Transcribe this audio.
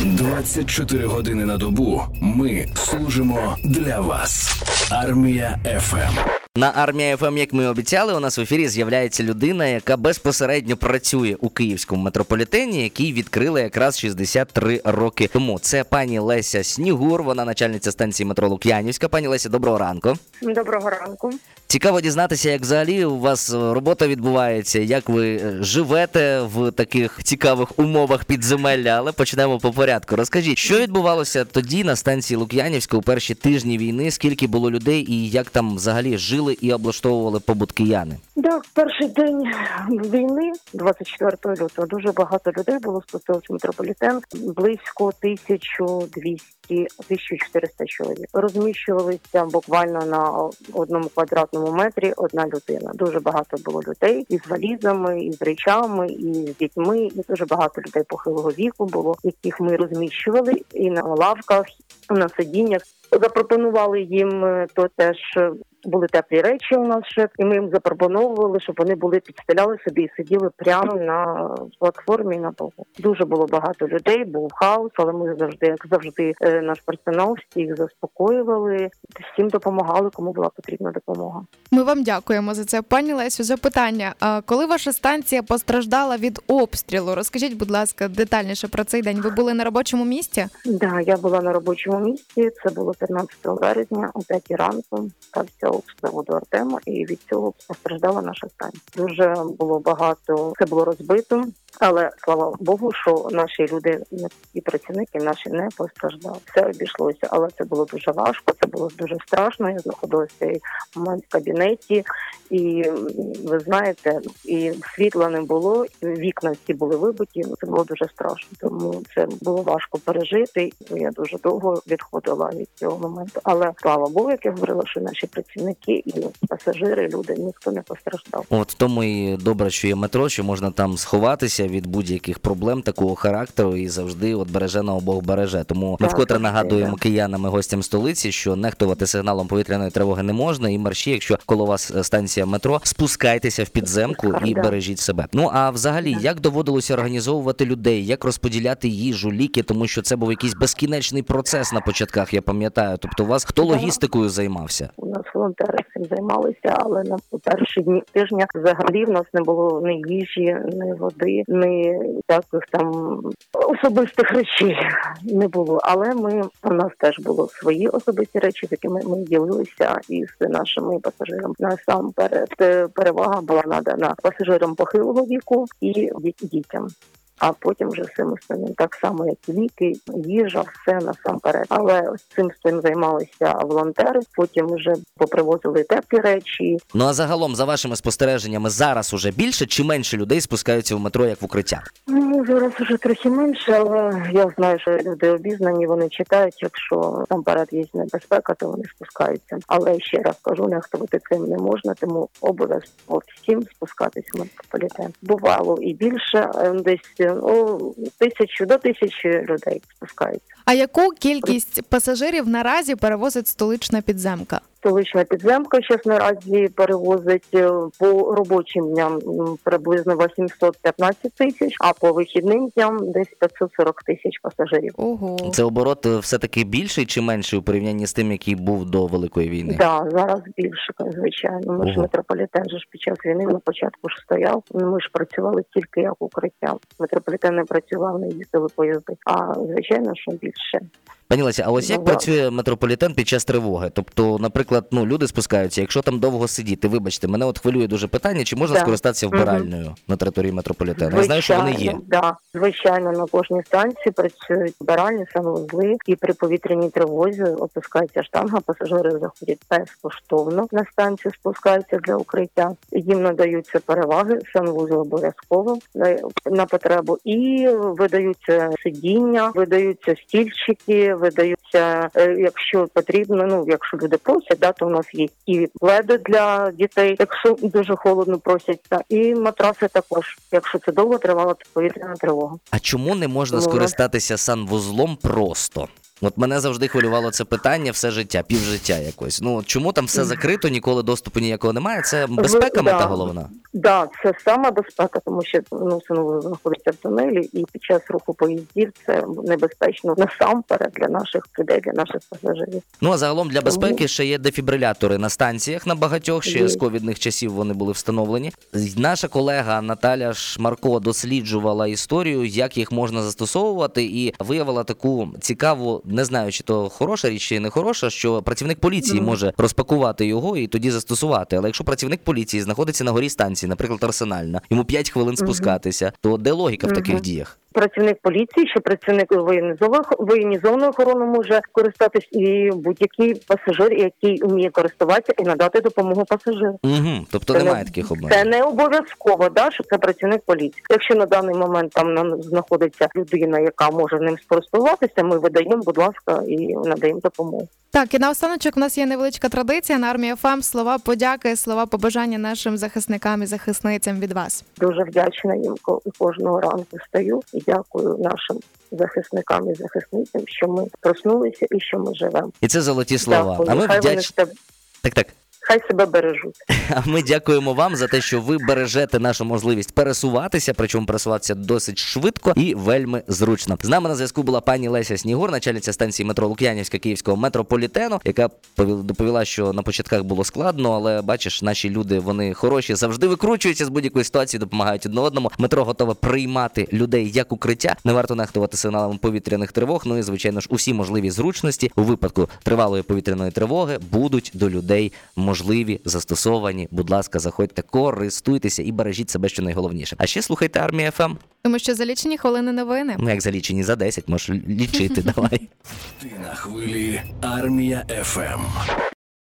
24 години на добу ми служимо для вас. Армія FM. На «Армія FM», як ми обіцяли, у нас в ефірі з'являється людина, яка безпосередньо працює у київському метрополітені, який відкрила якраз 63 роки тому. Це пані Леся Снігур, вона начальниця станції метро Лук'янівська. Пані Леся, доброго ранку. Доброго ранку. Цікаво дізнатися, як взагалі у вас робота відбувається, як ви живете в таких цікавих умовах підземелля, але почнемо по порядку. Розкажіть, що відбувалося тоді на станції Лук'янівська у перші тижні війни, скільки було людей і як там взагалі жили і облаштовували побут кияни? Так, перший день війни, 24 лютого, дуже багато людей було спустилось в метрополітен, близько 1200-1400 чоловік. Розміщувалися буквально на одному квадратному метрі одна людина. Дуже багато було людей із валізами, із речами, і з дітьми, і дуже багато людей похилого віку було, яких ми розміщували і на лавках, і на сидіннях. Запропонували їм то теж були теплі речі у нас ще, і ми їм запропонували, щоб вони були підстеляли собі і сиділи прямо на платформі на полу. Дуже було багато людей, був хаос, але ми завжди, як завжди, наш персонал всіх заспокоювали, всім допомагали, кому була потрібна допомога. Ми вам дякуємо за це, пані Лесю. Запитання: коли ваша станція постраждала від обстрілу? Розкажіть, будь ласка, детальніше про цей день. Ви були на робочому місці? Да, я була на робочому місці. Це було 15 березня о 5 ранку. Стався обстріл до Артема, і від цього постраждала наша станція. Дуже було багато, це було розбито, але слава Богу, що наші люди і працівники наші не постраждали. Все обійшлося, але це було дуже важко, це було дуже страшно. Я знаходилася і в моєму кабінеті, і ви знаєте, і світла не було, вікна всі були вибиті, це було дуже страшно, тому це було важко пережити. Я дуже довго відходила від цього моменту, але слава Богу, як я говорила, що наші працівники і пасажири, люди, ніхто не постраждав. От тому і добре, що є метро, що можна там сховатися від будь-яких проблем такого характеру і завжди от береженого Бог береже. Тому ми вкотре нагадуємо киянам і гостям столиці, що нехтувати сигналом повітряної тривоги не можна, і марші, якщо коло вас станція метро, спускайтеся в підземку і бережіть себе. Ну а взагалі, як доводилося організовувати людей, як розподіляти їжу, ліки, тому що це був якийсь безкінечний процес на початках, я пам'ятаю. Тобто у вас хто логістикою займався? У нас волонтери цим займалися, але на перші дні тижня взагалі в нас не було ні їжі, ні води, ні таких там особистих речей не було. Але ми, у нас теж було свої особисті речі, з якими ми ділилися із нашими пасажирами. Насамперед перевага була надана пасажирам похилого віку і дітям. А потім вже всім остальним, так само, як і ліки, їжа, все насамперед. Але цим займалися волонтери, потім вже попривозили теплі речі. Ну а загалом, за вашими спостереженнями, зараз уже більше чи менше людей спускаються в метро, як в укриття? Ну, зараз уже трохи менше, але я знаю, що люди обізнані, вони читають, якщо насамперед є небезпека, то вони спускаються. Але ще раз кажу, нехтувати цим не можна, тому обов'язково всім спускатись в метрополітен. Бувало і більше, десь до тисячі людей спускаються. А яку кількість пасажирів наразі перевозить столична підземка? Столична підземка зараз наразі перевозить по робочим дням приблизно 815 тисяч, а по вихідним дням десь 540 тисяч пасажирів. Ого. Це оборот все-таки більший чи менший у порівнянні з тим, який був до Великої війни? Так, зараз більше, звичайно. Ми ж метрополітен же ж під час війни на початку ж стояв. Ми ж працювали тільки як укриття. Метрополітен не працював, не їздили поїзди, а звичайно, що більше. Пані Леся, а ось як працює метрополітен під час тривоги? Тобто, наприклад, люди спускаються, якщо там довго сидіти, вибачте, мене от хвилює дуже питання, чи можна скористатися вбиральною на території метрополітену? Я знаю, що вони є. Да. Звичайно, на кожній станції працюють вбиральні, санвузли, і при повітряній тривозі опускається штанга, пасажири заходять безкоштовно на станцію, спускаються для укриття, їм надаються переваги, санвузол обов'язково на потребу, і видаються сидіння, видаються стільчики, видаються, якщо потрібно, якщо люди просять, то у нас є і пледи для дітей, якщо дуже холодно просять, і матраси також, якщо це довго тривала повітряна тривога. А чому не можна скористатися санвузлом просто? От мене завжди хвилювало це питання все життя, півжиття якось. Ну, чому там все закрито, ніколи доступу ніякого немає? Це безпека мета головна? Так, це саме безпека, тому що СНВ знаходиться в тунелі, і під час руху поїздів це небезпечно насамперед для наших людей, для наших пасажирів. Ну, а загалом для безпеки ще є дефібрилятори на станціях на багатьох, ще з ковідних часів вони були встановлені. Наша колега Наталя Шмарко досліджувала історію, як їх можна застосовувати, і виявила таку цікаву, не знаю, чи то хороша річ, чи не хороша, що працівник поліції може розпакувати його і тоді застосувати. Але якщо працівник поліції знаходиться на горі станції, наприклад, Арсенальна, йому 5 хвилин спускатися, то де логіка в таких діях? Працівник поліції, що працівник воєнізованої охорони може користатись, і будь-який пасажир, який вміє користуватися і надати допомогу пасажиру. Тобто це немає таких обмежень. Це не обов'язково, да, що це працівник поліції. Якщо на даний момент там знаходиться людина, яка може ним скористуватися, ми видаємо, будь ласка, і надаємо допомогу. Так, і наостаночок у нас є невеличка традиція на Армії ФМ. Слова подяки, слова побажання нашим захисникам і захисницям від вас. Дуже вдячна їм, кожного ранку встаю. Дякую нашим захисникам і захисницям, що ми проснулися і що ми живемо. І це золоті слова. Дякую. А ми Так. Хай себе бережуть. А ми дякуємо вам за те, що ви бережете нашу можливість пересуватися, причому пересуватися досить швидко і вельми зручно. З нами на зв'язку була пані Леся Снігур, начальниця станції метро Лук'янівська Київського метрополітену, яка доповіла, що на початках було складно, але бачиш, наші люди, вони хороші, завжди викручуються з будь-якої ситуації, допомагають одне одному. Метро готове приймати людей як укриття, не варто нехтувати сигналами повітряних тривог, ну і, звичайно ж, усі можливі зручності у випадку тривалої повітряної тривоги будуть до людей можливі, застосовані. Будь ласка, заходьте, користуйтеся і бережіть себе, що найголовніше. А ще слухайте Армія FM. Тому що за лічені хвилини новини. Ну, як за лічені, за 10, можеш лічити, давай. Ти на хвилі Армія FM.